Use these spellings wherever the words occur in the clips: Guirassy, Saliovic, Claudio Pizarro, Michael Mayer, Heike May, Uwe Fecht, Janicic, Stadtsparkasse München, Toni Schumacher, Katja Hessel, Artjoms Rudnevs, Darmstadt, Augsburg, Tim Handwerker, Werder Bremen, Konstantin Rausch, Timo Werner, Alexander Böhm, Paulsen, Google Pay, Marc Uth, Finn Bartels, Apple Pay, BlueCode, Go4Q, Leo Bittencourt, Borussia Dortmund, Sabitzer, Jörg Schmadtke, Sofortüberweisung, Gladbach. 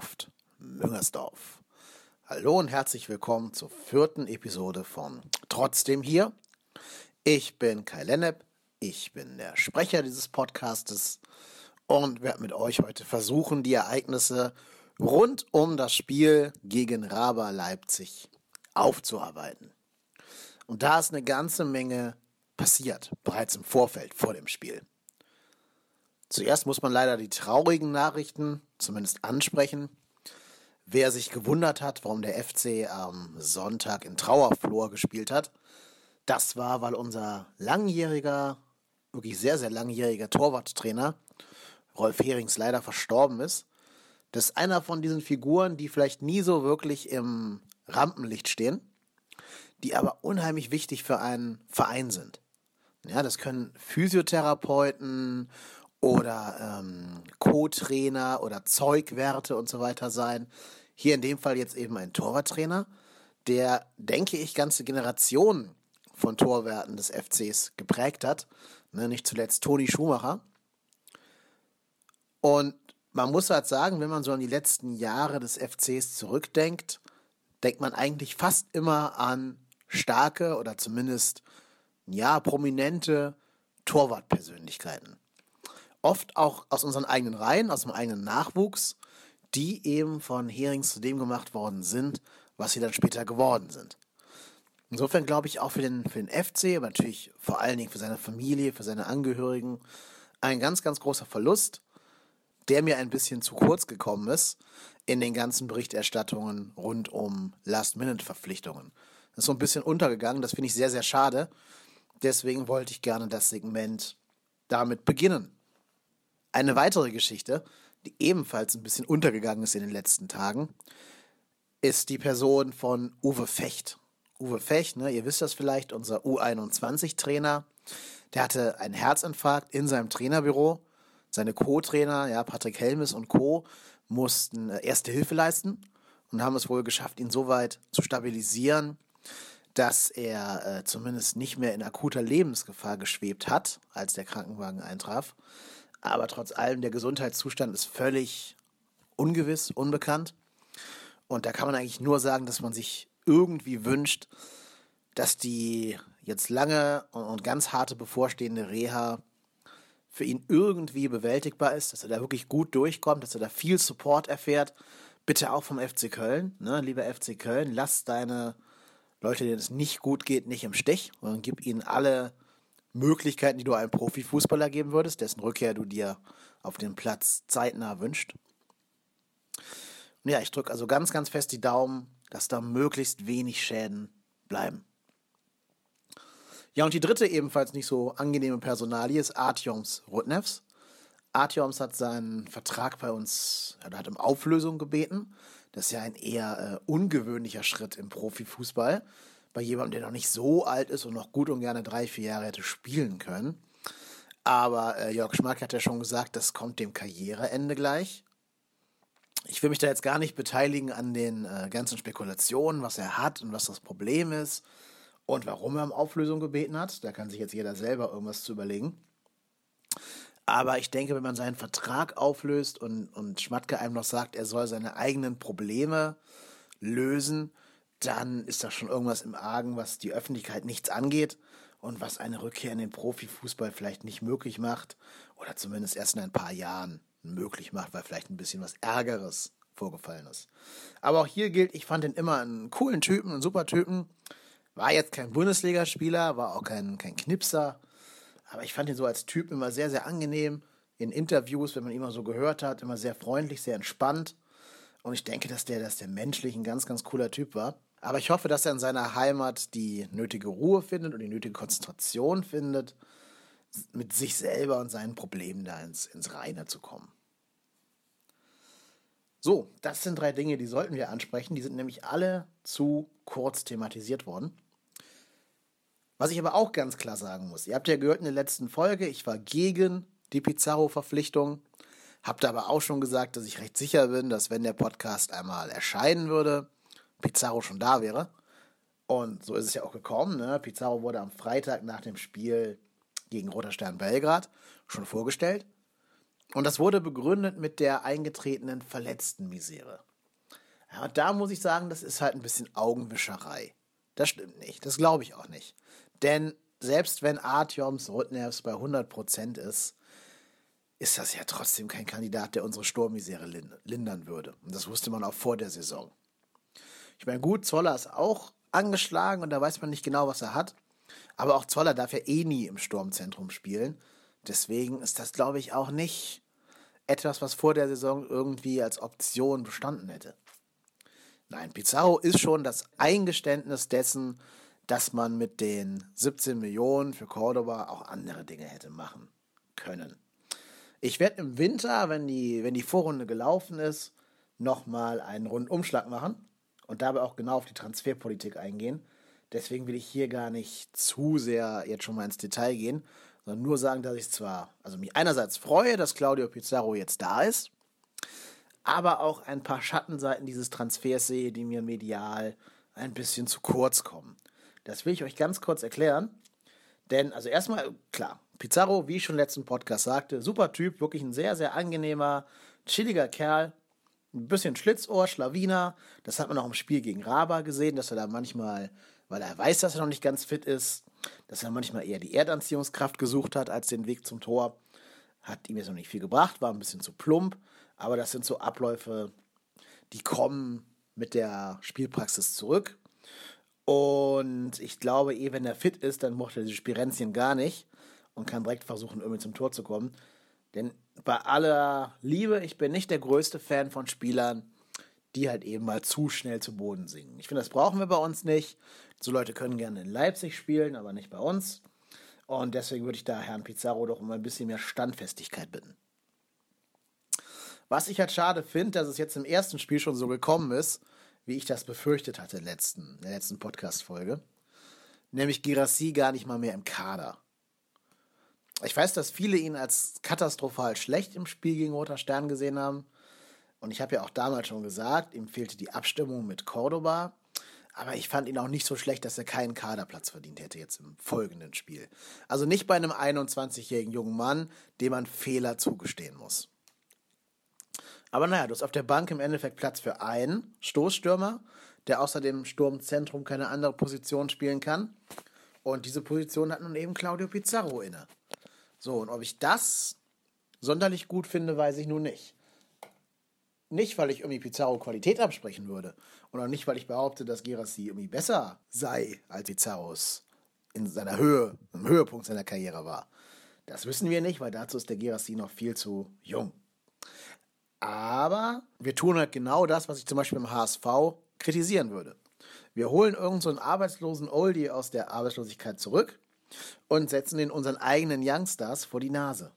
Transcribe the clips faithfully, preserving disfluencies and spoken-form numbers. Gruft, Müngersdorf. Hallo und herzlich willkommen zur vierten Episode von Trotzdem hier. Ich bin Kai Lennep, ich bin der Sprecher dieses Podcastes und werde mit euch heute versuchen, die Ereignisse rund um das Spiel gegen Raba Leipzig aufzuarbeiten. Und da ist eine ganze Menge passiert, bereits im Vorfeld, vor dem Spiel. Zuerst muss man leider die traurigen Nachrichten zumindest ansprechen. Wer sich gewundert hat, warum der F C am Sonntag in Trauerflor gespielt hat, das war, weil unser langjähriger, wirklich sehr, sehr langjähriger Torwarttrainer, Rolf Herings, leider verstorben ist. Das ist einer von diesen Figuren, die vielleicht nie so wirklich im Rampenlicht stehen, die aber unheimlich wichtig für einen Verein sind. Ja, das können Physiotherapeuten oder ähm, Co-Trainer oder Zeugwärter und so weiter sein. Hier in dem Fall jetzt eben ein Torwarttrainer, der, denke ich, ganze Generationen von Torwärtern des F Cs geprägt hat. Ne, nicht zuletzt Toni Schumacher. Und man muss halt sagen, wenn man so an die letzten Jahre des F Cs zurückdenkt, denkt man eigentlich fast immer an starke oder zumindest ja prominente Torwartpersönlichkeiten. Oft auch aus unseren eigenen Reihen, aus dem eigenen Nachwuchs, die eben von Herings zu dem gemacht worden sind, was sie dann später geworden sind. Insofern glaube ich auch für den, für den F C, aber natürlich vor allen Dingen für seine Familie, für seine Angehörigen, ein ganz, ganz großer Verlust, der mir ein bisschen zu kurz gekommen ist in den ganzen Berichterstattungen rund um Last-Minute-Verpflichtungen. Das ist so ein bisschen untergegangen, das finde ich sehr, sehr schade. Deswegen wollte ich gerne das Segment damit beginnen. Eine weitere Geschichte, die ebenfalls ein bisschen untergegangen ist in den letzten Tagen, ist die Person von Uwe Fecht. Uwe Fecht, ne, ihr wisst das vielleicht, unser U einundzwanzig Trainer, der hatte einen Herzinfarkt in seinem Trainerbüro. Seine Co-Trainer, ja, Patrick Helmes und Co., mussten äh, erste Hilfe leisten und haben es wohl geschafft, ihn so weit zu stabilisieren, dass er äh, zumindest nicht mehr in akuter Lebensgefahr geschwebt hat, als der Krankenwagen eintraf. Aber trotz allem, der Gesundheitszustand ist völlig ungewiss, unbekannt. Und da kann man eigentlich nur sagen, dass man sich irgendwie wünscht, dass die jetzt lange und ganz harte bevorstehende Reha für ihn irgendwie bewältigbar ist, dass er da wirklich gut durchkommt, dass er da viel Support erfährt. Bitte auch vom F C Köln, ne? Lieber F C Köln, lass deine Leute, denen es nicht gut geht, nicht im Stich, sondern gib ihnen alle Möglichkeiten, die du einem Profifußballer geben würdest, dessen Rückkehr du dir auf den Platz zeitnah wünscht. Und ja, ich drücke also ganz, ganz fest die Daumen, dass da möglichst wenig Schäden bleiben. Ja, und die dritte ebenfalls nicht so angenehme Personalie ist Artjoms Rudnevs. Artjoms hat seinen Vertrag bei uns, er hat um Auflösung gebeten. Das ist ja ein eher äh, ungewöhnlicher Schritt im Profifußball. Bei jemandem, der noch nicht so alt ist und noch gut und gerne drei, vier Jahre hätte spielen können. Aber äh, Jörg Schmadtke hat ja schon gesagt, das kommt dem Karriereende gleich. Ich will mich da jetzt gar nicht beteiligen an den äh, ganzen Spekulationen, was er hat und was das Problem ist. Und warum er um Auflösung gebeten hat, da kann sich jetzt jeder selber irgendwas zu überlegen. Aber ich denke, wenn man seinen Vertrag auflöst und, und Schmadtke einem noch sagt, er soll seine eigenen Probleme lösen, dann ist da schon irgendwas im Argen, was die Öffentlichkeit nichts angeht und was eine Rückkehr in den Profifußball vielleicht nicht möglich macht oder zumindest erst in ein paar Jahren möglich macht, weil vielleicht ein bisschen was Ärgeres vorgefallen ist. Aber auch hier gilt, ich fand ihn immer einen coolen Typen, einen super Typen. War jetzt kein Bundesligaspieler, war auch kein, kein Knipser, aber ich fand ihn so als Typ immer sehr, sehr angenehm. In Interviews, wenn man ihn mal so gehört hat, immer sehr freundlich, sehr entspannt. Und ich denke, dass der, dass der menschlich ein ganz, ganz cooler Typ war. Aber ich hoffe, dass er in seiner Heimat die nötige Ruhe findet und die nötige Konzentration findet, mit sich selber und seinen Problemen da ins, ins Reine zu kommen. So, das sind drei Dinge, die sollten wir ansprechen. Die sind nämlich alle zu kurz thematisiert worden. Was ich aber auch ganz klar sagen muss, ihr habt ja gehört in der letzten Folge, ich war gegen die Pizarro-Verpflichtung, habt aber auch schon gesagt, dass ich recht sicher bin, dass wenn der Podcast einmal erscheinen würde, Pizarro schon da wäre. Und so ist es ja auch gekommen, ne? Pizarro wurde am Freitag nach dem Spiel gegen Roter Stern Belgrad schon vorgestellt. Und das wurde begründet mit der eingetretenen Verletztenmisere. Ja, und da muss ich sagen, das ist halt ein bisschen Augenwischerei. Das stimmt nicht, das glaube ich auch nicht. Denn selbst wenn Artjoms Rudnevs bei hundert Prozent ist, ist das ja trotzdem kein Kandidat, der unsere Sturmmisere lindern würde. Und das wusste man auch vor der Saison. Ich meine, gut, Zoller ist auch angeschlagen und da weiß man nicht genau, was er hat. Aber auch Zoller darf ja eh nie im Sturmzentrum spielen. Deswegen ist das, glaube ich, auch nicht etwas, was vor der Saison irgendwie als Option bestanden hätte. Nein, Pizarro ist schon das Eingeständnis dessen, dass man mit den siebzehn Millionen für Córdoba auch andere Dinge hätte machen können. Ich werde im Winter, wenn die, wenn die Vorrunde gelaufen ist, nochmal einen Rundumschlag machen und dabei auch genau auf die Transferpolitik eingehen. Deswegen will ich hier gar nicht zu sehr jetzt schon mal ins Detail gehen, sondern nur sagen, dass ich zwar, also mich einerseits freue, dass Claudio Pizarro jetzt da ist, aber auch ein paar Schattenseiten dieses Transfers sehe, die mir medial ein bisschen zu kurz kommen. Das will ich euch ganz kurz erklären, denn also erstmal, klar, Pizarro, wie ich schon im letzten Podcast sagte, super Typ, wirklich ein sehr, sehr angenehmer, chilliger Kerl, ein bisschen Schlitzohr, Schlawiner, das hat man auch im Spiel gegen Raba gesehen, dass er da manchmal, weil er weiß, dass er noch nicht ganz fit ist, dass er manchmal eher die Erdanziehungskraft gesucht hat als den Weg zum Tor. Hat ihm jetzt noch nicht viel gebracht, war ein bisschen zu plump, aber das sind so Abläufe, die kommen mit der Spielpraxis zurück. Und ich glaube, eh wenn er fit ist, dann mochte er diese Spirenzchen gar nicht und kann direkt versuchen, irgendwie zum Tor zu kommen. Denn bei aller Liebe, ich bin nicht der größte Fan von Spielern, die halt eben mal zu schnell zu Boden sinken. Ich finde, das brauchen wir bei uns nicht. So Leute können gerne in Leipzig spielen, aber nicht bei uns. Und deswegen würde ich da Herrn Pizarro doch um ein bisschen mehr Standfestigkeit bitten. Was ich halt schade finde, dass es jetzt im ersten Spiel schon so gekommen ist, wie ich das befürchtet hatte in der letzten, in der letzten Podcast-Folge. Nämlich Guirassy gar nicht mal mehr im Kader. Ich weiß, dass viele ihn als katastrophal schlecht im Spiel gegen Roter Stern gesehen haben. Und ich habe ja auch damals schon gesagt, ihm fehlte die Abstimmung mit Córdoba. Aber ich fand ihn auch nicht so schlecht, dass er keinen Kaderplatz verdient hätte jetzt im folgenden Spiel. Also nicht bei einem einundzwanzigjährigen jungen Mann, dem man Fehler zugestehen muss. Aber naja, du hast auf der Bank im Endeffekt Platz für einen Stoßstürmer, der außer dem Sturmzentrum keine andere Position spielen kann. Und diese Position hat nun eben Claudio Pizarro inne. So, und ob ich das sonderlich gut finde, weiß ich nun nicht. Nicht, weil ich irgendwie Pizarro Qualität absprechen würde. Und auch nicht, weil ich behaupte, dass Guirassy irgendwie besser sei, als Pizarros in seiner Höhe, im Höhepunkt seiner Karriere war. Das wissen wir nicht, weil dazu ist der Guirassy noch viel zu jung. Aber wir tun halt genau das, was ich zum Beispiel im H S V kritisieren würde. Wir holen irgend so einen arbeitslosen Oldie aus der Arbeitslosigkeit zurück und setzen den unseren eigenen Youngstars vor die Nase.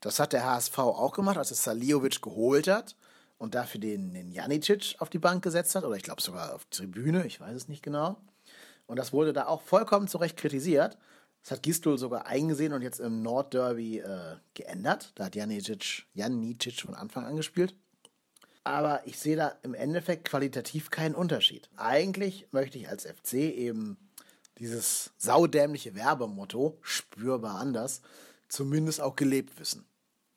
Das hat der H S V auch gemacht, als er Saliovic geholt hat und dafür den, den Janicic auf die Bank gesetzt hat, oder ich glaube sogar auf die Tribüne, ich weiß es nicht genau. Und das wurde da auch vollkommen zu Recht kritisiert. Das hat Gisdol sogar eingesehen und jetzt im Nordderby äh, geändert. Da hat Janicic, Janicic von Anfang an gespielt. Aber ich sehe da im Endeffekt qualitativ keinen Unterschied. Eigentlich möchte ich als F C eben dieses saudämliche Werbemotto, spürbar anders, zumindest auch gelebt wissen.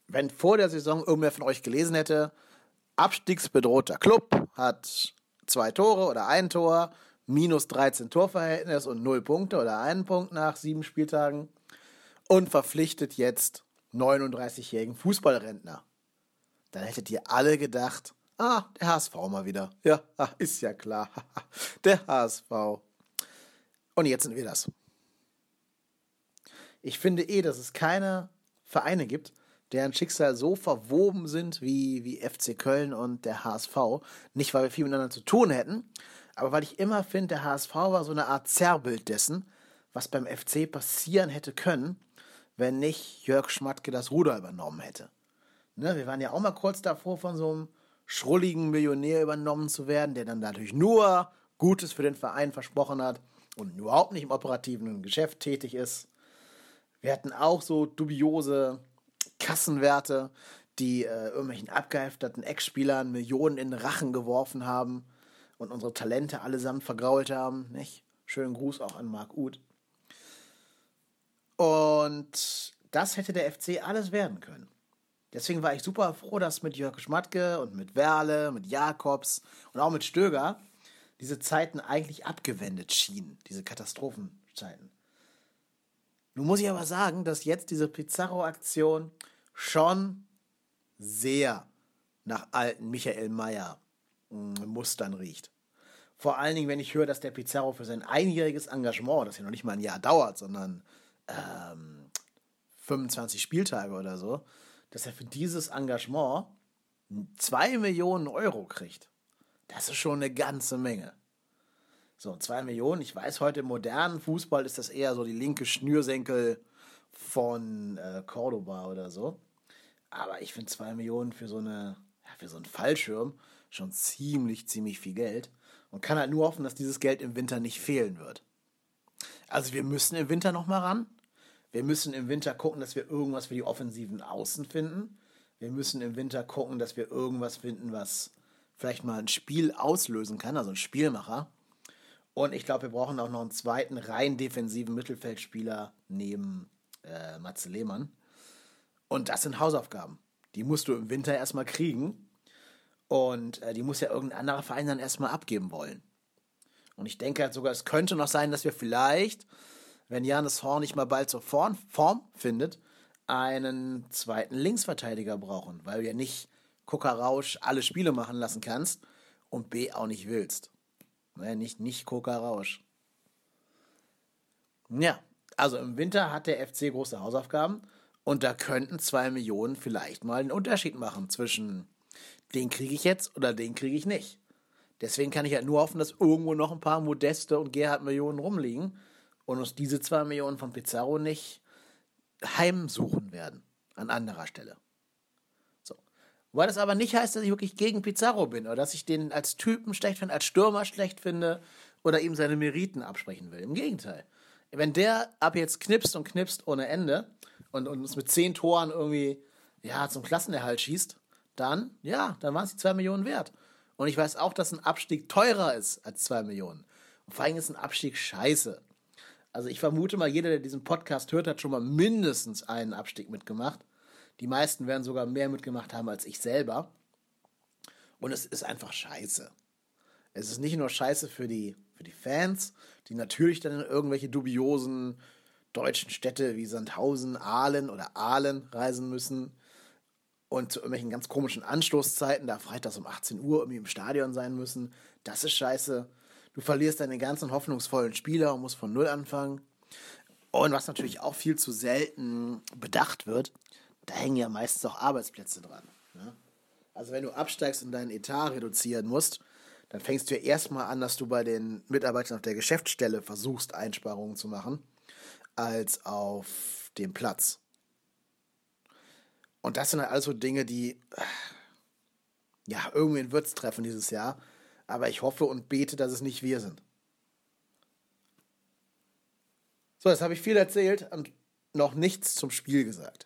Wenn vor der Saison irgendwer von euch gelesen hätte, abstiegsbedrohter Club hat zwei Tore oder ein Tor, minus dreizehn Torverhältnis und null Punkte oder einen Punkt nach sieben Spieltagen und verpflichtet jetzt neununddreißigjährigen Fußballrentner, dann hättet ihr alle gedacht, ah, der H S V mal wieder. Ja, ist ja klar, der H S V. Und jetzt sind wir das. Ich finde eh, dass es keine Vereine gibt, deren Schicksal so verwoben sind wie, wie F C Köln und der H S V. Nicht, weil wir viel miteinander zu tun hätten, aber weil ich immer finde, der H S V war so eine Art Zerrbild dessen, was beim F C passieren hätte können, wenn nicht Jörg Schmadtke das Ruder übernommen hätte. Ne, wir waren ja auch mal kurz davor, von so einem schrulligen Millionär übernommen zu werden, der dann natürlich nur Gutes für den Verein versprochen hat und überhaupt nicht im operativen Geschäft tätig ist. Wir hatten auch so dubiose Kassenwerte, die äh, irgendwelchen abgehalfterten Ex-Spielern Millionen in den Rachen geworfen haben und unsere Talente allesamt vergrault haben. Nicht? Schönen Gruß auch an Marc Uth. Und Das hätte der F C alles werden können. Deswegen war ich super froh, dass mit Jörg Schmadtke und mit Werle, mit Jakobs und auch mit Stöger diese Zeiten eigentlich abgewendet schienen, diese Katastrophenzeiten. Nun muss ich aber sagen, dass jetzt diese Pizarro-Aktion schon sehr nach alten Michael Mayer Mustern riecht. Vor allen Dingen, wenn ich höre, dass der Pizarro für sein einjähriges Engagement, das ja noch nicht mal ein Jahr dauert, sondern ähm, fünfundzwanzig Spieltage oder so, dass er für dieses Engagement zwei Millionen Euro kriegt. Das ist schon eine ganze Menge. So, zwei Millionen, ich weiß, heute im modernen Fußball ist das eher so die linke Schnürsenkel von äh, Córdoba oder so. Aber ich finde zwei Millionen für so, eine, ja, für so einen Fallschirm schon ziemlich, ziemlich viel Geld. Und kann halt nur hoffen, dass dieses Geld im Winter nicht fehlen wird. Also wir müssen im Winter nochmal ran. Wir müssen im Winter gucken, dass wir irgendwas für die offensiven Außen finden. Wir müssen im Winter gucken, dass wir irgendwas finden, was vielleicht mal ein Spiel auslösen kann, also ein Spielmacher. Und ich glaube, wir brauchen auch noch einen zweiten rein defensiven Mittelfeldspieler neben äh, Matze Lehmann. Und das sind Hausaufgaben. Die musst du im Winter erstmal kriegen. Und äh, die muss ja irgendein anderer Verein dann erstmal abgeben wollen. Und ich denke halt sogar, es könnte noch sein, dass wir vielleicht, wenn Johannes Horn nicht mal bald zur Form, Form findet, einen zweiten Linksverteidiger brauchen. Weil du ja nicht Kokarausch alle Spiele machen lassen kannst und B auch nicht willst. Naja, nicht, nicht Kokarausch. Ja, also im Winter hat der F C große Hausaufgaben. Und da könnten zwei Millionen vielleicht mal einen Unterschied machen zwischen den kriege ich jetzt oder den kriege ich nicht. Deswegen kann ich halt nur hoffen, dass irgendwo noch ein paar Modeste und Gerhard-Millionen rumliegen und uns diese zwei Millionen von Pizarro nicht heimsuchen werden an anderer Stelle. So. Weil das aber nicht heißt, dass ich wirklich gegen Pizarro bin oder dass ich den als Typen schlecht finde, als Stürmer schlecht finde oder ihm seine Meriten absprechen will. Im Gegenteil. Wenn der ab jetzt knipst und knipst ohne Ende und uns mit zehn Toren irgendwie ja, zum Klassenerhalt schießt, dann, ja, dann waren es die zwei Millionen wert. Und ich weiß auch, dass ein Abstieg teurer ist als zwei Millionen. Und vor allem ist ein Abstieg scheiße. Also ich vermute mal, jeder, der diesen Podcast hört, hat schon mal mindestens einen Abstieg mitgemacht. Die meisten werden sogar mehr mitgemacht haben als ich selber. Und es ist einfach scheiße. Es ist nicht nur scheiße für die, für die Fans, die natürlich dann in irgendwelche dubiosen deutschen Städte wie Sandhausen, Aalen oder Aalen reisen müssen. Und zu irgendwelchen ganz komischen Anstoßzeiten, da freitags um achtzehn Uhr irgendwie im Stadion sein müssen. Das ist scheiße. Du verlierst deine ganzen hoffnungsvollen Spieler und musst von Null anfangen. Und was natürlich auch viel zu selten bedacht wird, da hängen ja meistens auch Arbeitsplätze dran. Ne? Also wenn du absteigst und deinen Etat reduzieren musst, dann fängst du ja erstmal an, dass du bei den Mitarbeitern auf der Geschäftsstelle versuchst, Einsparungen zu machen, als auf dem Platz. Und das sind halt alles so Dinge, die ja, irgendwen wird es treffen dieses Jahr. Aber ich hoffe und bete, dass es nicht wir sind. So, jetzt habe ich viel erzählt und noch nichts zum Spiel gesagt.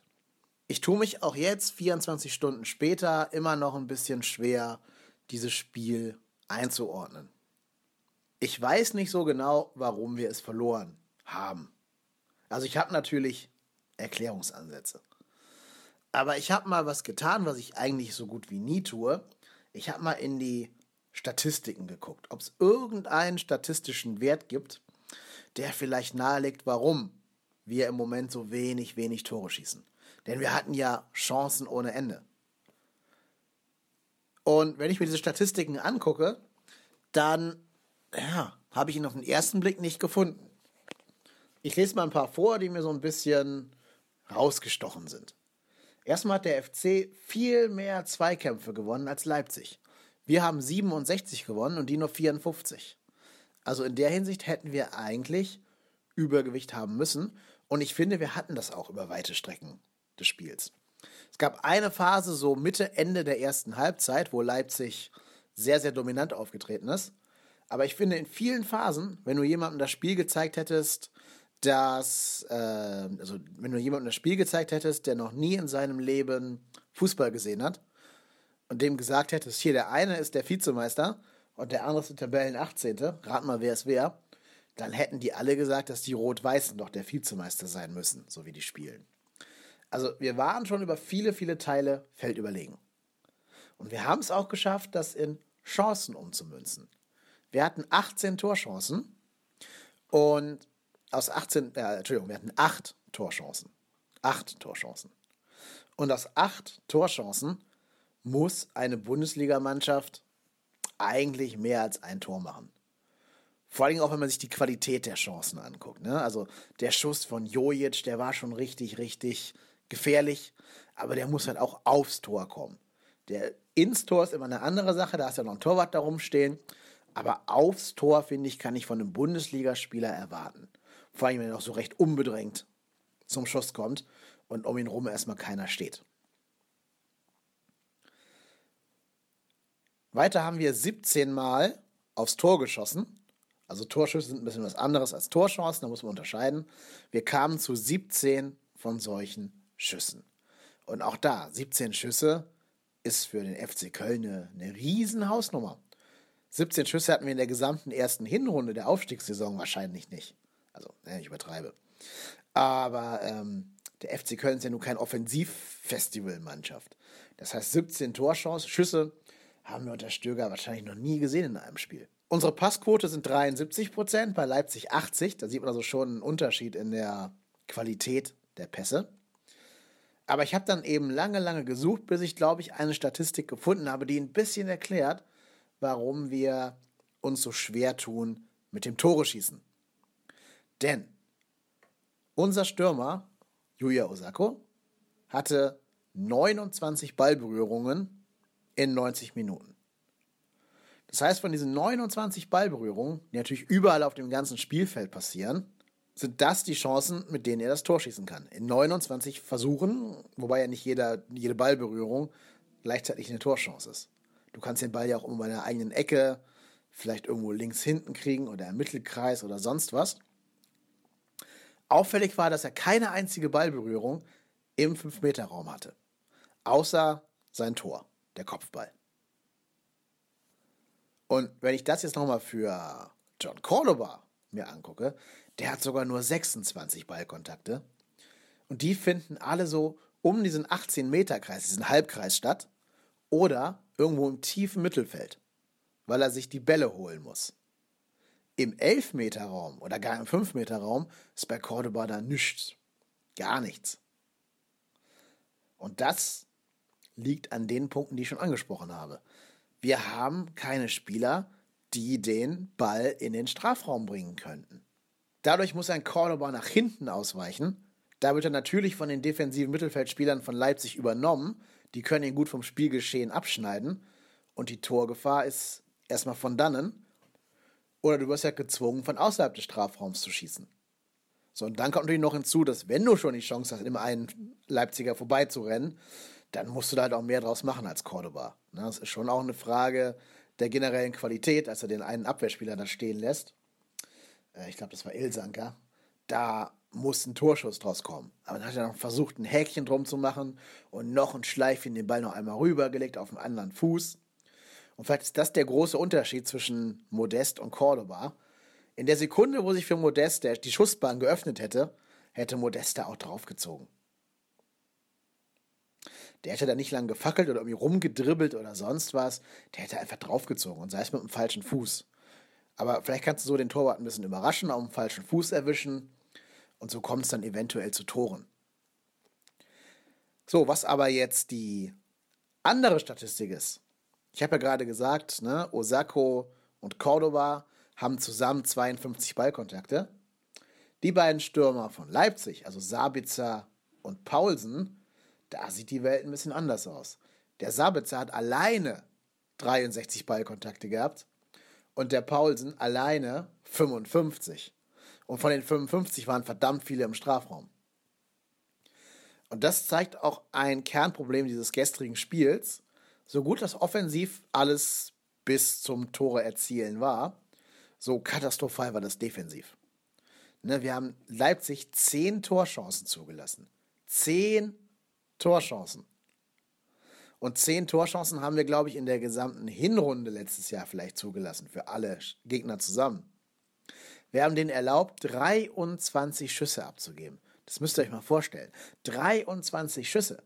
Ich tue mich auch jetzt, vierundzwanzig Stunden später, immer noch ein bisschen schwer, dieses Spiel einzuordnen. Ich weiß nicht so genau, warum wir es verloren haben. Also ich habe natürlich Erklärungsansätze. Aber ich habe mal was getan, was ich eigentlich so gut wie nie tue. Ich habe mal in die Statistiken geguckt, ob es irgendeinen statistischen Wert gibt, der vielleicht nahelegt, warum wir im Moment so wenig, wenig Tore schießen. Denn wir hatten ja Chancen ohne Ende. Und wenn ich mir diese Statistiken angucke, dann ja, habe ich ihn auf den ersten Blick nicht gefunden. Ich lese mal ein paar vor, die mir so ein bisschen rausgestochen sind. Erstmal hat der F C viel mehr Zweikämpfe gewonnen als Leipzig. Wir haben siebenundsechzig gewonnen und die nur vierundfünfzig. Also in der Hinsicht hätten wir eigentlich Übergewicht haben müssen. Und ich finde, wir hatten das auch über weite Strecken des Spiels. Es gab eine Phase so Mitte, Ende der ersten Halbzeit, wo Leipzig sehr, sehr dominant aufgetreten ist. Aber ich finde, in vielen Phasen, wenn du jemandem das Spiel gezeigt hättest, dass, äh, also wenn du jemandem das Spiel gezeigt hättest, der noch nie in seinem Leben Fußball gesehen hat und dem gesagt hättest, hier der eine ist der Vizemeister und der andere ist der Tabellen achtzehnte, rat mal, wer es wäre, dann hätten die alle gesagt, dass die Rot-Weißen doch der Vizemeister sein müssen, so wie die spielen. Also wir waren schon über viele, viele Teile feldüberlegen. Und wir haben es auch geschafft, das in Chancen umzumünzen. Wir hatten achtzehn Torchancen und aus achtzehn, äh, Entschuldigung, wir hatten acht Torchancen. acht Torchancen. Und aus acht Torchancen muss eine Bundesligamannschaft eigentlich mehr als ein Tor machen. Vor allem auch, wenn man sich die Qualität der Chancen anguckt, ne? Also der Schuss von Jojic, der war schon richtig, richtig gefährlich, aber der muss halt auch aufs Tor kommen. Der ins Tor ist immer eine andere Sache, da ist ja noch ein Torwart da rumstehen, aber aufs Tor, finde ich, kann ich von einem Bundesligaspieler erwarten. Vor allem, wenn er noch so recht unbedrängt zum Schuss kommt und um ihn rum erstmal keiner steht. Weiter haben wir siebzehn Mal aufs Tor geschossen. Also Torschüsse sind ein bisschen was anderes als Torchancen, da muss man unterscheiden. Wir kamen zu siebzehn von solchen Schüssen. Und auch da, siebzehn Schüsse ist für den F C Köln eine, eine riesen Hausnummer. siebzehn Schüsse hatten wir in der gesamten ersten Hinrunde der Aufstiegssaison wahrscheinlich nicht. Also, ich übertreibe. Aber ähm, der F C Köln ist ja nun kein Offensivfestivalmannschaft. Das heißt, siebzehn Torchancen, Schüsse haben wir unter Stöger wahrscheinlich noch nie gesehen in einem Spiel. Unsere Passquote sind dreiundsiebzig Prozent, bei Leipzig achtzig. Da sieht man also schon einen Unterschied in der Qualität der Pässe. Aber ich habe dann eben lange, lange gesucht, bis ich, glaube ich, eine Statistik gefunden habe, die ein bisschen erklärt, warum wir uns so schwer tun mit dem Tore-Schießen. Denn unser Stürmer, Yuya Osako, hatte neunundzwanzig Ballberührungen in neunzig Minuten. Das heißt, von diesen neunundzwanzig Ballberührungen, die natürlich überall auf dem ganzen Spielfeld passieren, sind das die Chancen, mit denen er das Tor schießen kann. In neunundzwanzig Versuchen, wobei ja nicht jeder, jede Ballberührung gleichzeitig eine Torchance ist. Du kannst den Ball ja auch um deine eigenen Ecke, vielleicht irgendwo links hinten kriegen oder im Mittelkreis oder sonst was. Auffällig war, dass er keine einzige Ballberührung im fünf-Meter-Raum hatte. Außer sein Tor, der Kopfball. Und wenn ich das jetzt nochmal für John Córdoba mir angucke, der hat sogar nur sechsundzwanzig Ballkontakte. Und die finden alle so um diesen achtzehn-Meter-Kreis, diesen Halbkreis statt. Oder irgendwo im tiefen Mittelfeld, weil er sich die Bälle holen muss. Im elf-Meter-Raum oder gar im fünf-Meter-Raum ist bei Córdoba da nichts. Gar nichts. Und das liegt an den Punkten, die ich schon angesprochen habe. Wir haben keine Spieler, die den Ball in den Strafraum bringen könnten. Dadurch muss ein Córdoba nach hinten ausweichen. Da wird er natürlich von den defensiven Mittelfeldspielern von Leipzig übernommen. Die können ihn gut vom Spielgeschehen abschneiden. Und die Torgefahr ist erstmal von dannen. Oder du wirst ja gezwungen, von außerhalb des Strafraums zu schießen. So, und dann kommt natürlich noch hinzu, dass wenn du schon die Chance hast, dem einen Leipziger vorbeizurennen, dann musst du da halt auch mehr draus machen als Córdoba. Das ist schon auch eine Frage der generellen Qualität, als er den einen Abwehrspieler da stehen lässt. Ich glaube, das war Ilsanker. Da muss ein Torschuss draus kommen. Aber dann hat er noch versucht, ein Häkchen drum zu machen und noch ein Schleifchen den Ball noch einmal rübergelegt auf den anderen Fuß. Und vielleicht ist das der große Unterschied zwischen Modest und Córdoba. In der Sekunde, wo sich für Modest die Schussbahn geöffnet hätte, hätte Modest da auch draufgezogen. Der hätte da nicht lang gefackelt oder irgendwie rumgedribbelt oder sonst was. Der hätte einfach draufgezogen und sei es mit dem falschen Fuß. Aber vielleicht kannst du so den Torwart ein bisschen überraschen, auf dem falschen Fuß erwischen und so kommt es dann eventuell zu Toren. So, was aber jetzt die andere Statistik ist. Ich habe ja gerade gesagt, ne, Osako und Córdoba haben zusammen zweiundfünfzig Ballkontakte. Die beiden Stürmer von Leipzig, also Sabitzer und Paulsen, da sieht die Welt ein bisschen anders aus. Der Sabitzer hat alleine dreiundsechzig Ballkontakte gehabt und der Paulsen alleine fünfundfünfzig. Und von den fünfundfünfzig waren verdammt viele im Strafraum. Und das zeigt auch ein Kernproblem dieses gestrigen Spiels. So gut das offensiv alles bis zum Tore erzielen war, so katastrophal war das defensiv. Ne, wir haben Leipzig zehn Torchancen zugelassen. Zehn Torchancen. Und zehn Torchancen haben wir, glaube ich, in der gesamten Hinrunde letztes Jahr vielleicht zugelassen, für alle Gegner zusammen. Wir haben denen erlaubt, dreiundzwanzig Schüsse abzugeben. Das müsst ihr euch mal vorstellen. dreiundzwanzig Schüsse.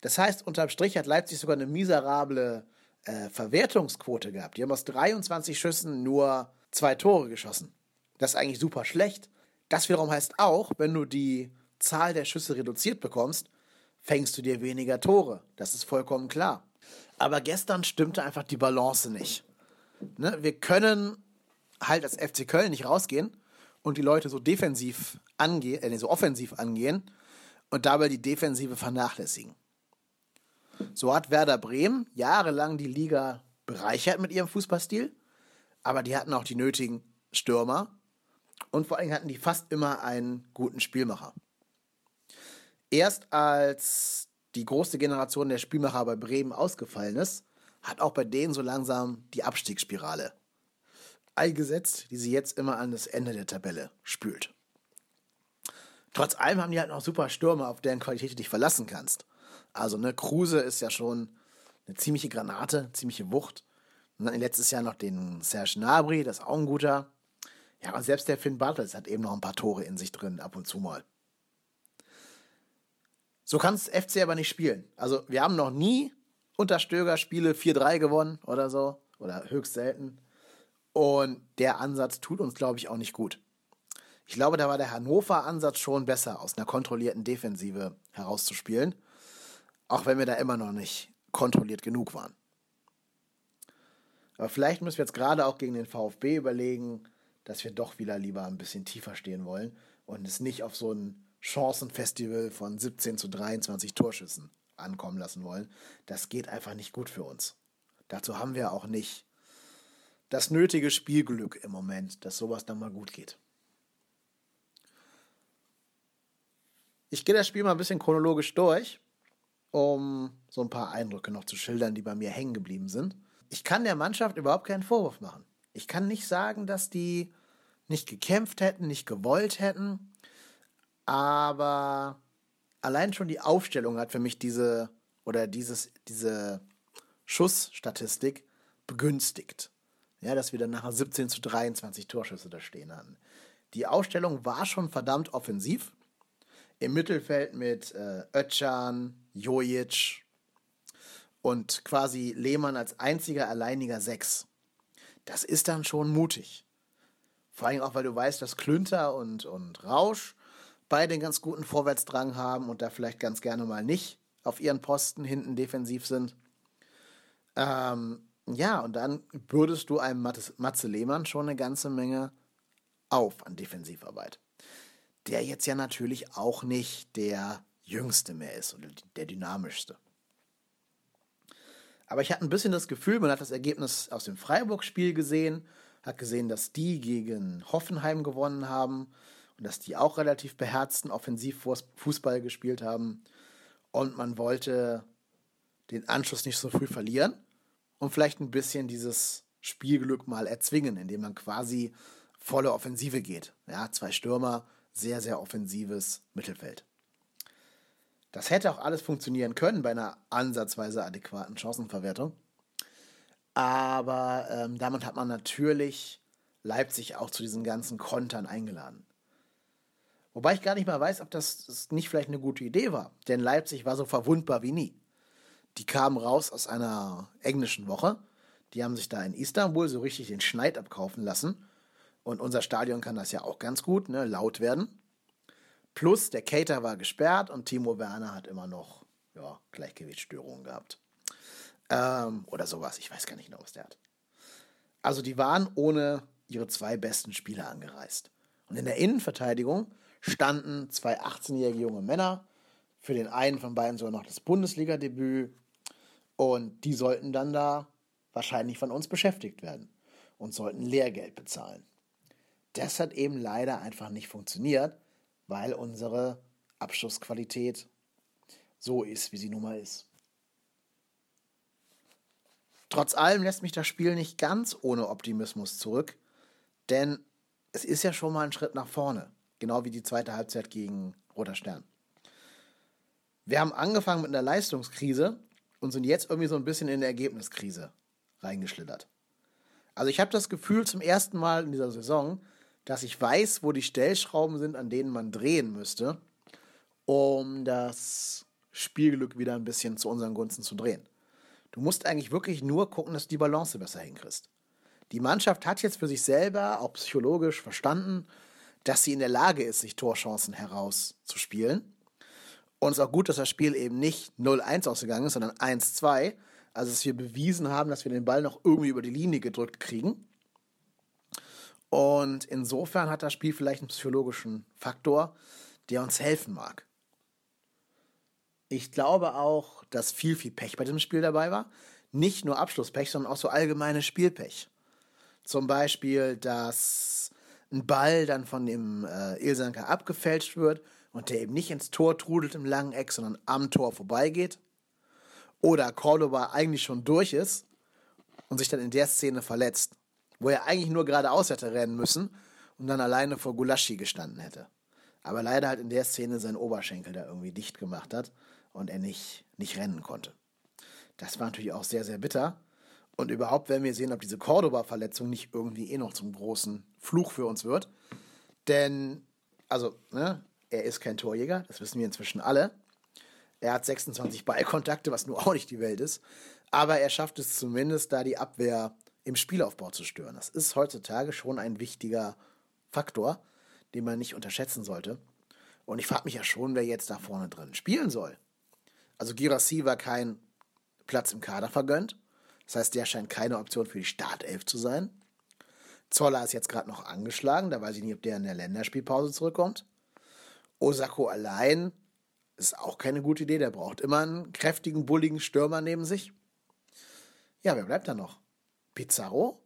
Das heißt, unterm Strich hat Leipzig sogar eine miserable äh, Verwertungsquote gehabt. Die haben aus dreiundzwanzig Schüssen nur zwei Tore geschossen. Das ist eigentlich super schlecht. Das wiederum heißt auch, wenn du die Zahl der Schüsse reduziert bekommst, fängst du dir weniger Tore. Das ist vollkommen klar. Aber gestern stimmte einfach die Balance nicht. Ne? Wir können halt als F C Köln nicht rausgehen und die Leute so defensiv angehen, äh, so offensiv angehen und dabei die Defensive vernachlässigen. So hat Werder Bremen jahrelang die Liga bereichert mit ihrem Fußballstil, aber die hatten auch die nötigen Stürmer und vor allem hatten die fast immer einen guten Spielmacher. Erst als die große Generation der Spielmacher bei Bremen ausgefallen ist, hat auch bei denen so langsam die Abstiegsspirale eingesetzt, die sie jetzt immer an das Ende der Tabelle spült. Trotz allem haben die halt noch super Stürmer, auf deren Qualität du dich verlassen kannst. Also, ne, Kruse ist ja schon eine ziemliche Granate, ziemliche Wucht. Und dann letztes Jahr noch den Serge Gnabry, das ist auch ein guter. Ja, und selbst der Finn Bartels hat eben noch ein paar Tore in sich drin, ab und zu mal. So kann es F C aber nicht spielen. Also, wir haben noch nie unter Stöger Spiele vier drei gewonnen oder so. Oder höchst selten. Und der Ansatz tut uns, glaube ich, auch nicht gut. Ich glaube, da war der Hannover-Ansatz schon besser, aus einer kontrollierten Defensive herauszuspielen. Auch wenn wir da immer noch nicht kontrolliert genug waren. Aber vielleicht müssen wir jetzt gerade auch gegen den VfB überlegen, dass wir doch wieder lieber ein bisschen tiefer stehen wollen und es nicht auf so ein Chancenfestival von siebzehn zu dreiundzwanzig Torschüssen ankommen lassen wollen. Das geht einfach nicht gut für uns. Dazu haben wir auch nicht das nötige Spielglück im Moment, dass sowas dann mal gut geht. Ich gehe das Spiel mal ein bisschen chronologisch durch, um so ein paar Eindrücke noch zu schildern, die bei mir hängen geblieben sind. Ich kann der Mannschaft überhaupt keinen Vorwurf machen. Ich kann nicht sagen, dass die nicht gekämpft hätten, nicht gewollt hätten, aber allein schon die Aufstellung hat für mich diese oder dieses, diese Schussstatistik begünstigt. Ja, dass wir dann nachher siebzehn zu dreiundzwanzig Torschüsse da stehen hatten. Die Aufstellung war schon verdammt offensiv. Im Mittelfeld mit äh, Özcan, Jojic und quasi Lehmann als einziger alleiniger Sechs. Das ist dann schon mutig. Vor allem auch, weil du weißt, dass Klünter und, und Rausch beide einen ganz guten Vorwärtsdrang haben und da vielleicht ganz gerne mal nicht auf ihren Posten hinten defensiv sind. Ähm, ja, und dann bürdest du einem Matze, Matze Lehmann schon eine ganze Menge auf an Defensivarbeit. Der jetzt ja natürlich auch nicht der Jüngste mehr ist oder der Dynamischste. Aber ich hatte ein bisschen das Gefühl, man hat das Ergebnis aus dem Freiburg-Spiel gesehen, hat gesehen, dass die gegen Hoffenheim gewonnen haben und dass die auch relativ beherzten Offensivfußball gespielt haben und man wollte den Anschluss nicht so früh verlieren und vielleicht ein bisschen dieses Spielglück mal erzwingen, indem man quasi volle Offensive geht. Ja, zwei Stürmer, sehr, sehr offensives Mittelfeld. Das hätte auch alles funktionieren können bei einer ansatzweise adäquaten Chancenverwertung. Aber ähm, damit hat man natürlich Leipzig auch zu diesen ganzen Kontern eingeladen. Wobei ich gar nicht mal weiß, ob das, das nicht vielleicht eine gute Idee war. Denn Leipzig war so verwundbar wie nie. Die kamen raus aus einer englischen Woche. Die haben sich da in Istanbul so richtig den Schneid abkaufen lassen. Und unser Stadion kann das ja auch ganz gut, ne, laut werden. Plus, der Cater war gesperrt und Timo Werner hat immer noch ja, Gleichgewichtsstörungen gehabt. Ähm, oder sowas, ich weiß gar nicht genau, was der hat. Also die waren ohne ihre zwei besten Spieler angereist. Und in der Innenverteidigung standen zwei achtzehnjährige junge Männer, für den einen von beiden sogar noch das Bundesliga-Debüt. Und die sollten dann da wahrscheinlich von uns beschäftigt werden und sollten Lehrgeld bezahlen. Das hat eben leider einfach nicht funktioniert, weil unsere Abschlussqualität so ist, wie sie nun mal ist. Trotz allem lässt mich das Spiel nicht ganz ohne Optimismus zurück, denn es ist ja schon mal ein Schritt nach vorne, genau wie die zweite Halbzeit gegen Roter Stern. Wir haben angefangen mit einer Leistungskrise und sind jetzt irgendwie so ein bisschen in eine Ergebniskrise reingeschlittert. Also ich habe das Gefühl zum ersten Mal in dieser Saison, dass ich weiß, wo die Stellschrauben sind, an denen man drehen müsste, um das Spielglück wieder ein bisschen zu unseren Gunsten zu drehen. Du musst eigentlich wirklich nur gucken, dass du die Balance besser hinkriegst. Die Mannschaft hat jetzt für sich selber auch psychologisch verstanden, dass sie in der Lage ist, sich Torchancen herauszuspielen. Und es ist auch gut, dass das Spiel eben nicht null eins ausgegangen ist, sondern eins zwei. Also dass wir bewiesen haben, dass wir den Ball noch irgendwie über die Linie gedrückt kriegen. Und insofern hat das Spiel vielleicht einen psychologischen Faktor, der uns helfen mag. Ich glaube auch, dass viel, viel Pech bei diesem Spiel dabei war. Nicht nur Abschlusspech, sondern auch so allgemeines Spielpech. Zum Beispiel, dass ein Ball dann von dem äh, Ilsanker abgefälscht wird und der eben nicht ins Tor trudelt im langen Eck, sondern am Tor vorbeigeht. Oder Córdoba eigentlich schon durch ist und sich dann in der Szene verletzt, wo er eigentlich nur geradeaus hätte rennen müssen und dann alleine vor Guirassy gestanden hätte. Aber leider halt in der Szene seinen Oberschenkel da irgendwie dicht gemacht hat und er nicht, nicht rennen konnte. Das war natürlich auch sehr, sehr bitter. Und überhaupt werden wir sehen, ob diese Córdoba-Verletzung nicht irgendwie eh noch zum großen Fluch für uns wird. Denn, also, ne, er ist kein Torjäger, das wissen wir inzwischen alle. Er hat sechsundzwanzig Ballkontakte, was nur auch nicht die Welt ist. Aber er schafft es zumindest, da die Abwehr im Spielaufbau zu stören. Das ist heutzutage schon ein wichtiger Faktor, den man nicht unterschätzen sollte. Und ich frage mich ja schon, wer jetzt da vorne drin spielen soll. Also Guirassy war kein Platz im Kader vergönnt. Das heißt, der scheint keine Option für die Startelf zu sein. Zoller ist jetzt gerade noch angeschlagen. Da weiß ich nicht, ob der in der Länderspielpause zurückkommt. Osako allein ist auch keine gute Idee. Der braucht immer einen kräftigen, bulligen Stürmer neben sich. Ja, wer bleibt da noch? Pizarro?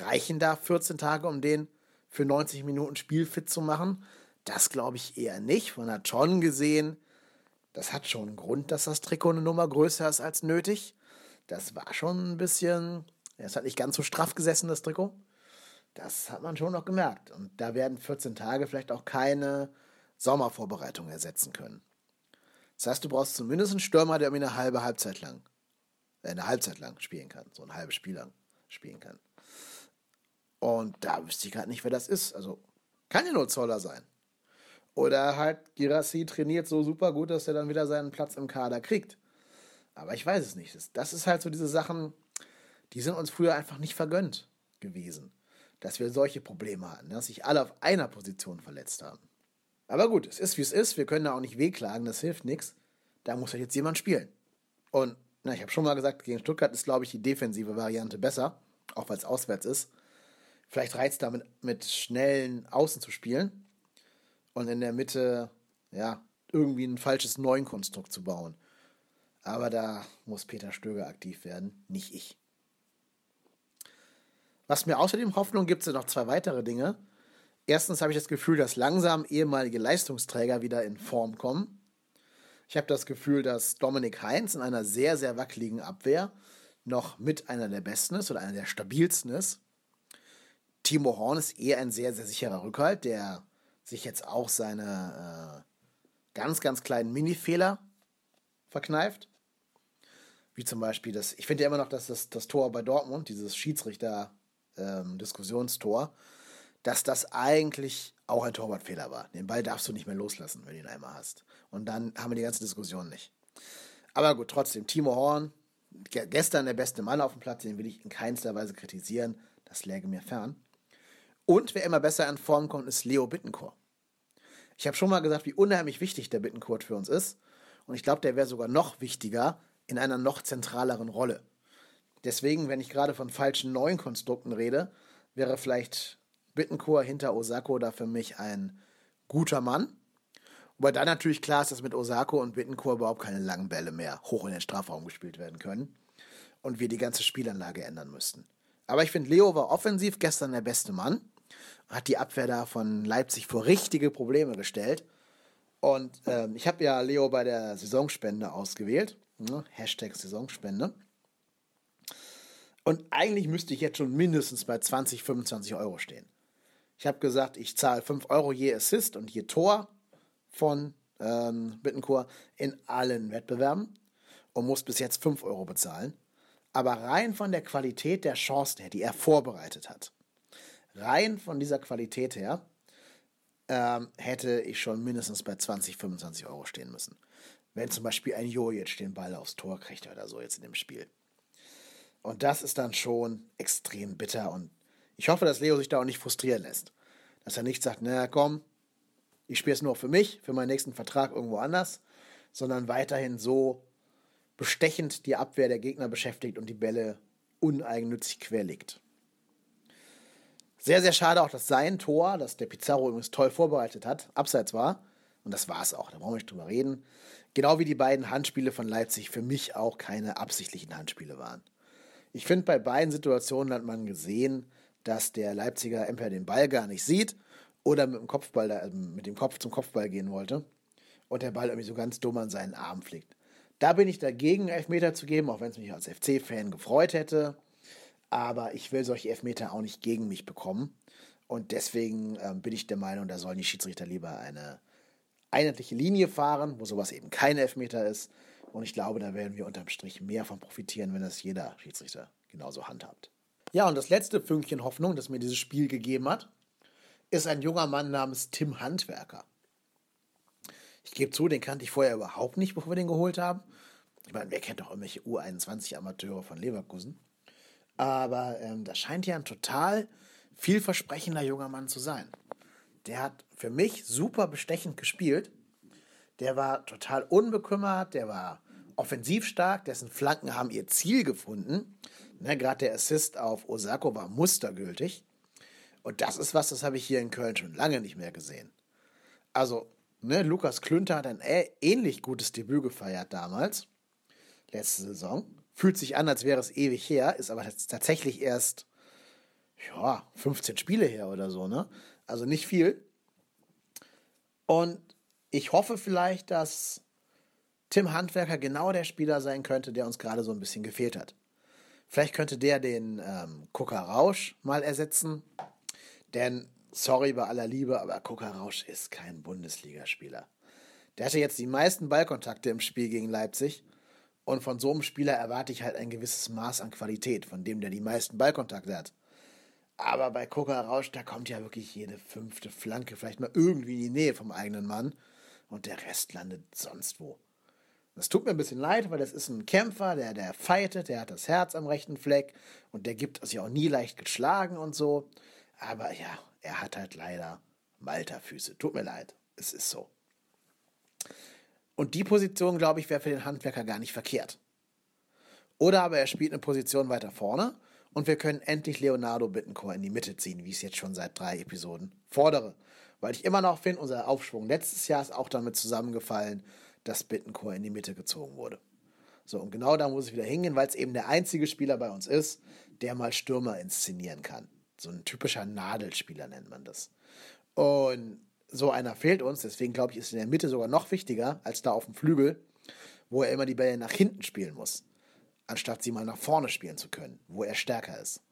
Reichen da vierzehn Tage, um den für neunzig Minuten spielfit zu machen? Das glaube ich eher nicht. Man hat schon gesehen, das hat schon einen Grund, dass das Trikot eine Nummer größer ist als nötig. Das war schon ein bisschen, es hat nicht ganz so straff gesessen, das Trikot. Das hat man schon noch gemerkt. Und da werden vierzehn Tage vielleicht auch keine Sommervorbereitung ersetzen können. Das heißt, du brauchst zumindest einen Stürmer, der mir eine halbe Halbzeit lang, äh, eine Halbzeit lang spielen kann, so ein halbes Spiel lang spielen kann. Und da wüsste ich gerade nicht, wer das ist. Also, kann ja nur Zoller sein. Oder halt Guirassy trainiert so super gut, dass er dann wieder seinen Platz im Kader kriegt. Aber ich weiß es nicht. Das ist halt so diese Sachen, die sind uns früher einfach nicht vergönnt gewesen, dass wir solche Probleme hatten, dass sich alle auf einer Position verletzt haben. Aber gut, es ist, wie es ist. Wir können da auch nicht wehklagen, das hilft nichts. Da muss halt jetzt jemand spielen. Und na, ich habe schon mal gesagt, gegen Stuttgart ist, glaube ich, die defensive Variante besser, auch weil es auswärts ist. Vielleicht reizt es damit, mit schnellen Außen zu spielen und in der Mitte ja irgendwie ein falsches Neunkonstrukt zu bauen. Aber da muss Peter Stöger aktiv werden, nicht ich. Was mir außerdem Hoffnung gibt, sind noch zwei weitere Dinge. Erstens habe ich das Gefühl, dass langsam ehemalige Leistungsträger wieder in Form kommen. Ich habe das Gefühl, dass Dominik Heinz in einer sehr, sehr wackeligen Abwehr noch mit einer der besten ist oder einer der stabilsten ist. Timo Horn ist eher ein sehr, sehr sicherer Rückhalt, der sich jetzt auch seine äh, ganz, ganz kleinen Minifehler verkneift. Wie zum Beispiel das, ich finde ja immer noch, dass das, das Tor bei Dortmund, dieses Schiedsrichter-Diskussionstor, ähm, dass das eigentlich auch ein Torwartfehler war. Den Ball darfst du nicht mehr loslassen, wenn du ihn einmal hast. Und dann haben wir die ganze Diskussion nicht. Aber gut, trotzdem, Timo Horn, ge- gestern der beste Mann auf dem Platz, den will ich in keinster Weise kritisieren. Das läge mir fern. Und wer immer besser in Form kommt, ist Leo Bittencourt. Ich habe schon mal gesagt, wie unheimlich wichtig der Bittencourt für uns ist. Und ich glaube, der wäre sogar noch wichtiger in einer noch zentraleren Rolle. Deswegen, wenn ich gerade von falschen neuen Konstrukten rede, wäre vielleicht Bittencourt hinter Osako da für mich ein guter Mann. Wobei dann natürlich klar ist, dass mit Osako und Bittencourt überhaupt keine langen Bälle mehr hoch in den Strafraum gespielt werden können und wir die ganze Spielanlage ändern müssten. Aber ich finde, Leo war offensiv gestern der beste Mann, hat die Abwehr da von Leipzig vor richtige Probleme gestellt. Und äh, ich habe ja Leo bei der Saisonspende ausgewählt, ne? Hashtag Saisonspende. Und eigentlich müsste ich jetzt schon mindestens bei zwanzig, fünfundzwanzig Euro stehen. Ich habe gesagt, ich zahle fünf Euro je Assist und je Tor von ähm, Bittencourt in allen Wettbewerben und muss bis jetzt fünf Euro bezahlen. Aber rein von der Qualität der Chancen her, die er vorbereitet hat, rein von dieser Qualität her, ähm, hätte ich schon mindestens bei zwanzig, fünfundzwanzig Euro stehen müssen. Wenn zum Beispiel ein Jojic den Ball aufs Tor kriegt oder so jetzt in dem Spiel. Und das ist dann schon extrem bitter. Und ich hoffe, dass Leo sich da auch nicht frustrieren lässt. Dass er nicht sagt, naja, komm, ich spiele es nur für mich, für meinen nächsten Vertrag irgendwo anders, sondern weiterhin so bestechend die Abwehr der Gegner beschäftigt und die Bälle uneigennützig querlegt. Sehr, sehr schade auch, dass sein Tor, das der Pizarro übrigens toll vorbereitet hat, abseits war. Und das war es auch, da brauchen wir nicht drüber reden. Genau wie die beiden Handspiele von Leipzig für mich auch keine absichtlichen Handspiele waren. Ich finde, bei beiden Situationen hat man gesehen, dass der Leipziger entweder den Ball gar nicht sieht oder mit dem Kopfball, also mit dem Kopf zum Kopfball gehen wollte und der Ball irgendwie so ganz dumm an seinen Arm fliegt. Da bin ich dagegen, Elfmeter zu geben, auch wenn es mich als F C-Fan gefreut hätte. Aber ich will solche Elfmeter auch nicht gegen mich bekommen. Und deswegen äh, bin ich der Meinung, da sollen die Schiedsrichter lieber eine einheitliche Linie fahren, wo sowas eben kein Elfmeter ist. Und ich glaube, da werden wir unterm Strich mehr von profitieren, wenn das jeder Schiedsrichter genauso handhabt. Ja, und das letzte Fünkchen Hoffnung, das mir dieses Spiel gegeben hat, ist ein junger Mann namens Tim Handwerker. Ich gebe zu, den kannte ich vorher überhaupt nicht, bevor wir den geholt haben. Ich meine, wer kennt doch irgendwelche U einundzwanzig Amateure von Leverkusen? Aber ähm, das scheint ja ein total vielversprechender junger Mann zu sein. Der hat für mich super bestechend gespielt. Der war total unbekümmert, der war offensiv stark, dessen Flanken haben ihr Ziel gefunden. Ne, gerade der Assist auf Osako war mustergültig. Und das ist was, das habe ich hier in Köln schon lange nicht mehr gesehen. Also, ne, Lukas Klünter hat ein ä- ähnlich gutes Debüt gefeiert damals, letzte Saison. Fühlt sich an, als wäre es ewig her, ist aber t- tatsächlich erst ja, fünfzehn Spiele her oder so, ne? Also nicht viel. Und ich hoffe vielleicht, dass Tim Handwerker genau der Spieler sein könnte, der uns gerade so ein bisschen gefehlt hat. Vielleicht könnte der den ähm, Kairosch mal ersetzen. Denn, sorry bei aller Liebe, aber Kairosch ist kein Bundesligaspieler. Der hatte jetzt die meisten Ballkontakte im Spiel gegen Leipzig. Und von so einem Spieler erwarte ich halt ein gewisses Maß an Qualität, von dem der die meisten Ballkontakte hat. Aber bei Kairosch, da kommt ja wirklich jede fünfte Flanke vielleicht mal irgendwie in die Nähe vom eigenen Mann. Und der Rest landet sonst wo. Das tut mir ein bisschen leid, weil das ist ein Kämpfer, der, der fightet, der hat das Herz am rechten Fleck. Und der gibt sich auch nie leicht geschlagen und so. Aber ja, er hat halt leider Malterfüße. Tut mir leid, es ist so. Und die Position, glaube ich, wäre für den Handwerker gar nicht verkehrt. Oder aber er spielt eine Position weiter vorne und wir können endlich Leonardo Bittencourt in die Mitte ziehen, wie ich es jetzt schon seit drei Episoden fordere. Weil ich immer noch finde, unser Aufschwung letztes Jahr ist auch damit zusammengefallen, dass Bittencourt in die Mitte gezogen wurde. So, und genau da muss ich wieder hingehen, weil es eben der einzige Spieler bei uns ist, der mal Stürmer inszenieren kann. So ein typischer Nadelspieler nennt man das. Und so einer fehlt uns, deswegen glaube ich, ist in der Mitte sogar noch wichtiger als da auf dem Flügel, wo er immer die Bälle nach hinten spielen muss, anstatt sie mal nach vorne spielen zu können, wo er stärker ist.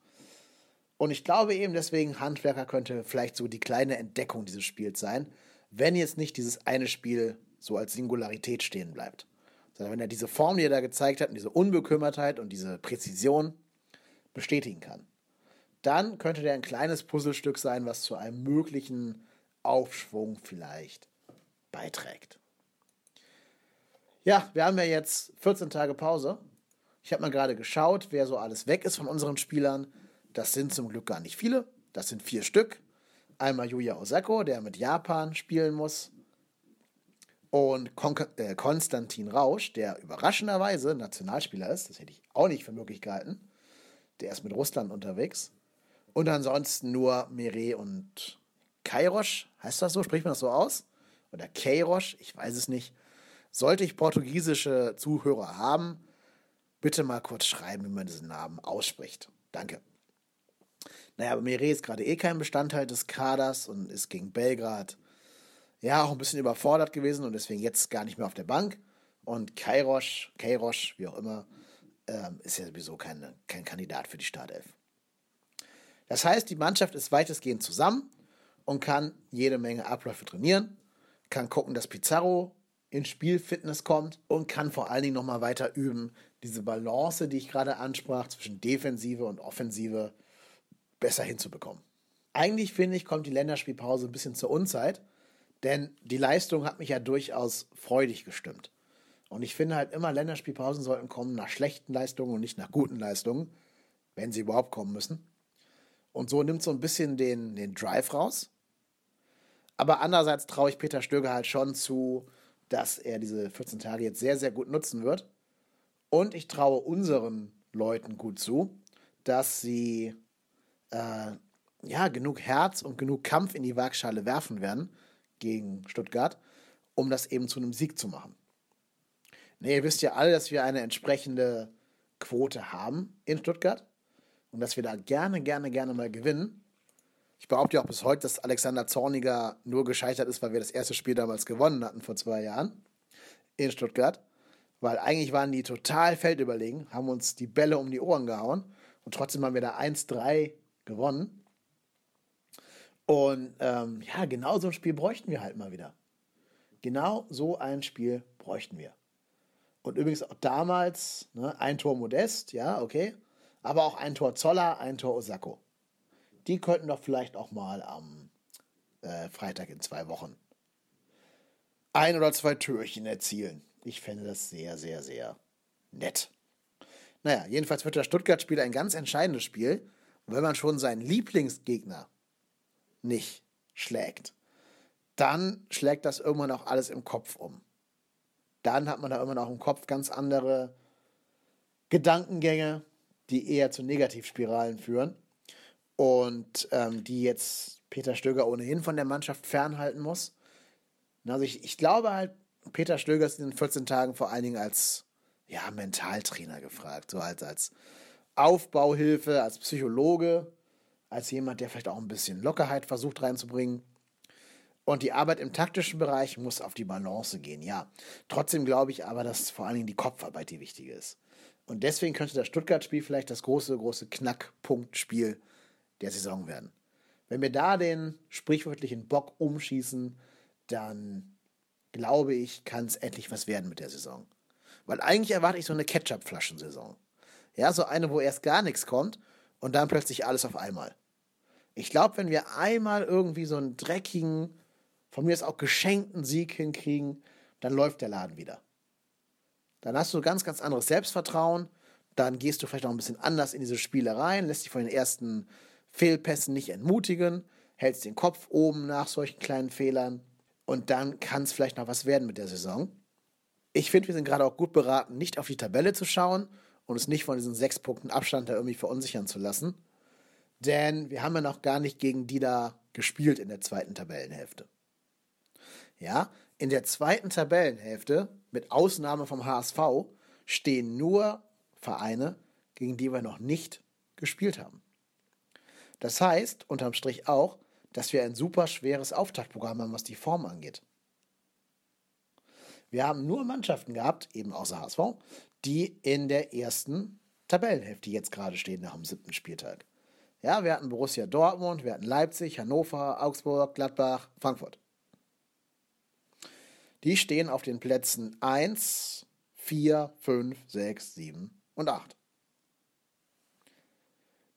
Und ich glaube eben deswegen, Handwerker könnte vielleicht so die kleine Entdeckung dieses Spiels sein, wenn jetzt nicht dieses eine Spiel so als Singularität stehen bleibt. Sondern wenn er diese Form, die er da gezeigt hat, und diese Unbekümmertheit und diese Präzision bestätigen kann. Dann könnte der ein kleines Puzzlestück sein, was zu einem möglichen Aufschwung vielleicht beiträgt. Ja, wir haben ja jetzt vierzehn Tage Pause. Ich habe mal gerade geschaut, wer so alles weg ist von unseren Spielern. Das sind zum Glück gar nicht viele. Das sind vier Stück. Einmal Yuya Osako, der mit Japan spielen muss. Und Kon- äh, Konstantin Rausch, der überraschenderweise Nationalspieler ist. Das hätte ich auch nicht für möglich gehalten. Der ist mit Russland unterwegs. Und ansonsten nur Mere und Kairosch. Heißt das so? Spricht man das so aus? Oder Kairosch? Ich weiß es nicht. Sollte ich portugiesische Zuhörer haben, bitte mal kurz schreiben, wie man diesen Namen ausspricht. Danke. Naja, aber Mere ist gerade eh kein Bestandteil des Kaders und ist gegen Belgrad ja auch ein bisschen überfordert gewesen und deswegen jetzt gar nicht mehr auf der Bank. Und Kairosch, Kairosch, wie auch immer, ist ja sowieso kein, kein Kandidat für die Startelf. Das heißt, die Mannschaft ist weitestgehend zusammen und kann jede Menge Abläufe trainieren, kann gucken, dass Pizarro in Spielfitness kommt und kann vor allen Dingen nochmal weiter üben, diese Balance, die ich gerade ansprach, zwischen Defensive und Offensive besser hinzubekommen. Eigentlich, finde ich, kommt die Länderspielpause ein bisschen zur Unzeit, denn die Leistung hat mich ja durchaus freudig gestimmt. Und ich finde halt immer, Länderspielpausen sollten kommen nach schlechten Leistungen und nicht nach guten Leistungen, wenn sie überhaupt kommen müssen. Und so nimmt so ein bisschen den, den Drive raus. Aber andererseits traue ich Peter Stöger halt schon zu, dass er diese vierzehn Tage jetzt sehr, sehr gut nutzen wird. Und ich traue unseren Leuten gut zu, dass sie äh, ja, genug Herz und genug Kampf in die Waagschale werfen werden gegen Stuttgart, um das eben zu einem Sieg zu machen. Nee, ihr wisst ja alle, dass wir eine entsprechende Quote haben in Stuttgart und dass wir da gerne, gerne, gerne mal gewinnen. Ich behaupte ja auch bis heute, dass Alexander Zorniger nur gescheitert ist, weil wir das erste Spiel damals gewonnen hatten vor zwei Jahren in Stuttgart. Weil eigentlich waren die total feldüberlegen, haben uns die Bälle um die Ohren gehauen und trotzdem haben wir da eins drei gewonnen. Und ähm, ja, genau so ein Spiel bräuchten wir halt mal wieder. Genau so ein Spiel bräuchten wir. Und übrigens auch damals, ne, ein Tor Modest, ja, okay, aber auch ein Tor Zoller, ein Tor Osako. Die könnten doch vielleicht auch mal am äh, Freitag in zwei Wochen ein oder zwei Türchen erzielen. Ich fände das sehr, sehr, sehr nett. Naja, jedenfalls wird das Stuttgart-Spiel ein ganz entscheidendes Spiel, wenn man schon seinen Lieblingsgegner nicht schlägt. Dann schlägt das irgendwann auch alles im Kopf um. Dann hat man da immer noch im Kopf ganz andere Gedankengänge, die eher zu Negativspiralen führen und ähm, die jetzt Peter Stöger ohnehin von der Mannschaft fernhalten muss. Also ich, ich glaube halt, Peter Stöger ist in den vierzehn Tagen vor allen Dingen als ja, Mentaltrainer gefragt, so als, als Aufbauhilfe, als Psychologe, als jemand, der vielleicht auch ein bisschen Lockerheit versucht reinzubringen. Und die Arbeit im taktischen Bereich muss auf die Balance gehen, ja. Trotzdem glaube ich aber, dass vor allen Dingen die Kopfarbeit die wichtige ist. Und deswegen könnte das Stuttgart-Spiel vielleicht das große, große Knackpunktspiel der Saison werden. Wenn wir da den sprichwörtlichen Bock umschießen, dann glaube ich, kann es endlich was werden mit der Saison. Weil eigentlich erwarte ich so eine Ketchup-Flaschen-Saison. Ja, so eine, wo erst gar nichts kommt und dann plötzlich alles auf einmal. Ich glaube, wenn wir einmal irgendwie so einen dreckigen, von mir ist auch geschenkten Sieg hinkriegen, dann läuft der Laden wieder. Dann hast du ganz, ganz anderes Selbstvertrauen, dann gehst du vielleicht noch ein bisschen anders in diese Spiele rein, lässt dich von den ersten Fehlpässen nicht entmutigen, hältst den Kopf oben nach solchen kleinen Fehlern und dann kann es vielleicht noch was werden mit der Saison. Ich finde, wir sind gerade auch gut beraten, nicht auf die Tabelle zu schauen und uns nicht von diesen sechs Punkten Abstand da irgendwie verunsichern zu lassen, denn wir haben ja noch gar nicht gegen die da gespielt in der zweiten Tabellenhälfte. Ja, in der zweiten Tabellenhälfte, mit Ausnahme vom H S V, stehen nur Vereine, gegen die wir noch nicht gespielt haben. Das heißt, unterm Strich auch, dass wir ein super schweres Auftaktprogramm haben, was die Form angeht. Wir haben nur Mannschaften gehabt, eben außer H S V, die in der ersten Tabellenhälfte jetzt gerade stehen nach dem siebten Spieltag. Ja, wir hatten Borussia Dortmund, wir hatten Leipzig, Hannover, Augsburg, Gladbach, Frankfurt. Die stehen auf den Plätzen eins, vier, fünf, sechs, sieben und acht.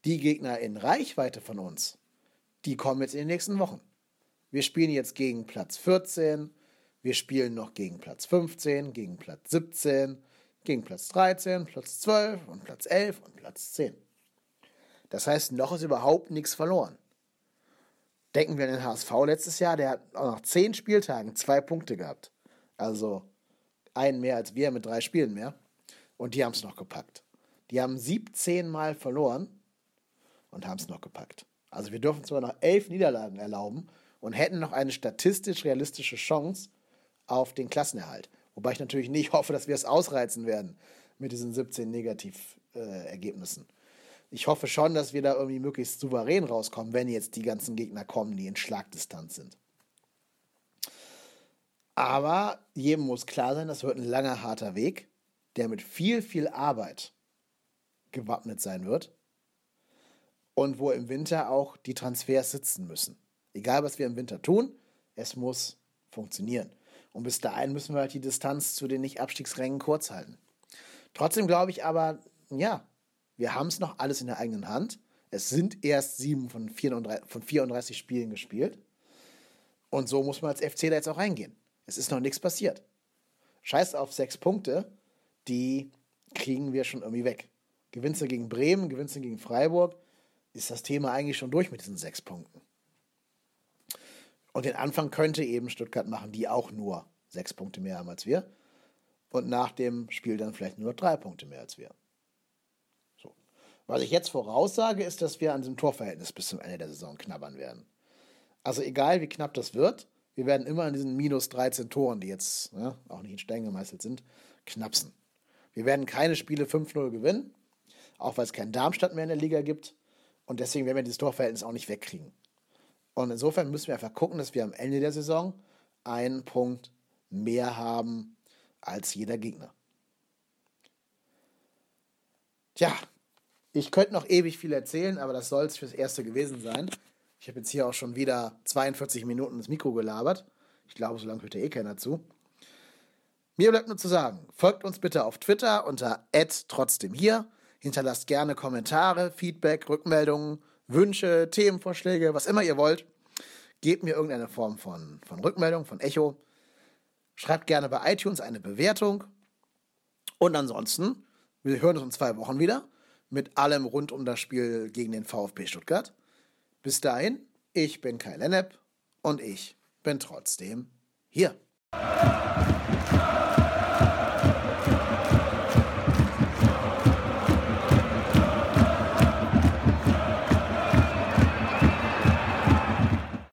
Die Gegner in Reichweite von uns, die kommen jetzt in den nächsten Wochen. Wir spielen jetzt gegen Platz vierzehn, wir spielen noch gegen Platz fünfzehn, gegen Platz siebzehn, gegen Platz dreizehn, Platz zwölf und Platz elf und Platz zehn. Das heißt, noch ist überhaupt nichts verloren. Denken wir an den H S V letztes Jahr, der hat auch nach zehn Spieltagen zwei Punkte gehabt. Also einen mehr als wir mit drei Spielen mehr. Und die haben es noch gepackt. Die haben siebzehn Mal verloren und haben es noch gepackt. Also wir dürfen zwar noch elf Niederlagen erlauben und hätten noch eine statistisch realistische Chance auf den Klassenerhalt. Wobei ich natürlich nicht hoffe, dass wir es ausreizen werden mit diesen siebzehn Negativergebnissen. Äh, Ich hoffe schon, dass wir da irgendwie möglichst souverän rauskommen, wenn jetzt die ganzen Gegner kommen, die in Schlagdistanz sind. Aber jedem muss klar sein, das wird ein langer, harter Weg, der mit viel, viel Arbeit gewappnet sein wird und wo im Winter auch die Transfers sitzen müssen. Egal, was wir im Winter tun, es muss funktionieren. Und bis dahin müssen wir halt die Distanz zu den Nicht-Abstiegsrängen kurz halten. Trotzdem glaube ich aber, ja, wir haben es noch alles in der eigenen Hand. Es sind erst sieben von vierunddreißig, von vierunddreißig Spielen gespielt. Und so muss man als F C da jetzt auch reingehen. Es ist noch nichts passiert. Scheiß auf sechs Punkte, die kriegen wir schon irgendwie weg. Gewinnst du gegen Bremen, gewinnst du gegen Freiburg, ist das Thema eigentlich schon durch mit diesen sechs Punkten. Und den Anfang könnte eben Stuttgart machen, die auch nur sechs Punkte mehr haben als wir. Und nach dem Spiel dann vielleicht nur noch drei Punkte mehr als wir. So. Was ich jetzt voraussage, ist, dass wir an diesem Torverhältnis bis zum Ende der Saison knabbern werden. Also egal, wie knapp das wird, wir werden immer an diesen minus dreizehn Toren, die jetzt ne, auch nicht in Stein gemeißelt sind, knapsen. Wir werden keine Spiele fünf null gewinnen, auch weil es keinen Darmstadt mehr in der Liga gibt. Und deswegen werden wir dieses Torverhältnis auch nicht wegkriegen. Und insofern müssen wir einfach gucken, dass wir am Ende der Saison einen Punkt mehr haben als jeder Gegner. Tja, ich könnte noch ewig viel erzählen, aber das soll es fürs Erste gewesen sein. Ich habe jetzt hier auch schon wieder zweiundvierzig Minuten ins Mikro gelabert. Ich glaube, so lange hört ja eh keiner zu. Mir bleibt nur zu sagen, folgt uns bitte auf Twitter unter at trotzdem hier. Hinterlasst gerne Kommentare, Feedback, Rückmeldungen, Wünsche, Themenvorschläge, was immer ihr wollt. Gebt mir irgendeine Form von, von Rückmeldung, von Echo. Schreibt gerne bei iTunes eine Bewertung. Und ansonsten, wir hören uns in zwei Wochen wieder mit allem rund um das Spiel gegen den VfB Stuttgart. Bis dahin, ich bin Kai Lennep und ich bin trotzdem hier.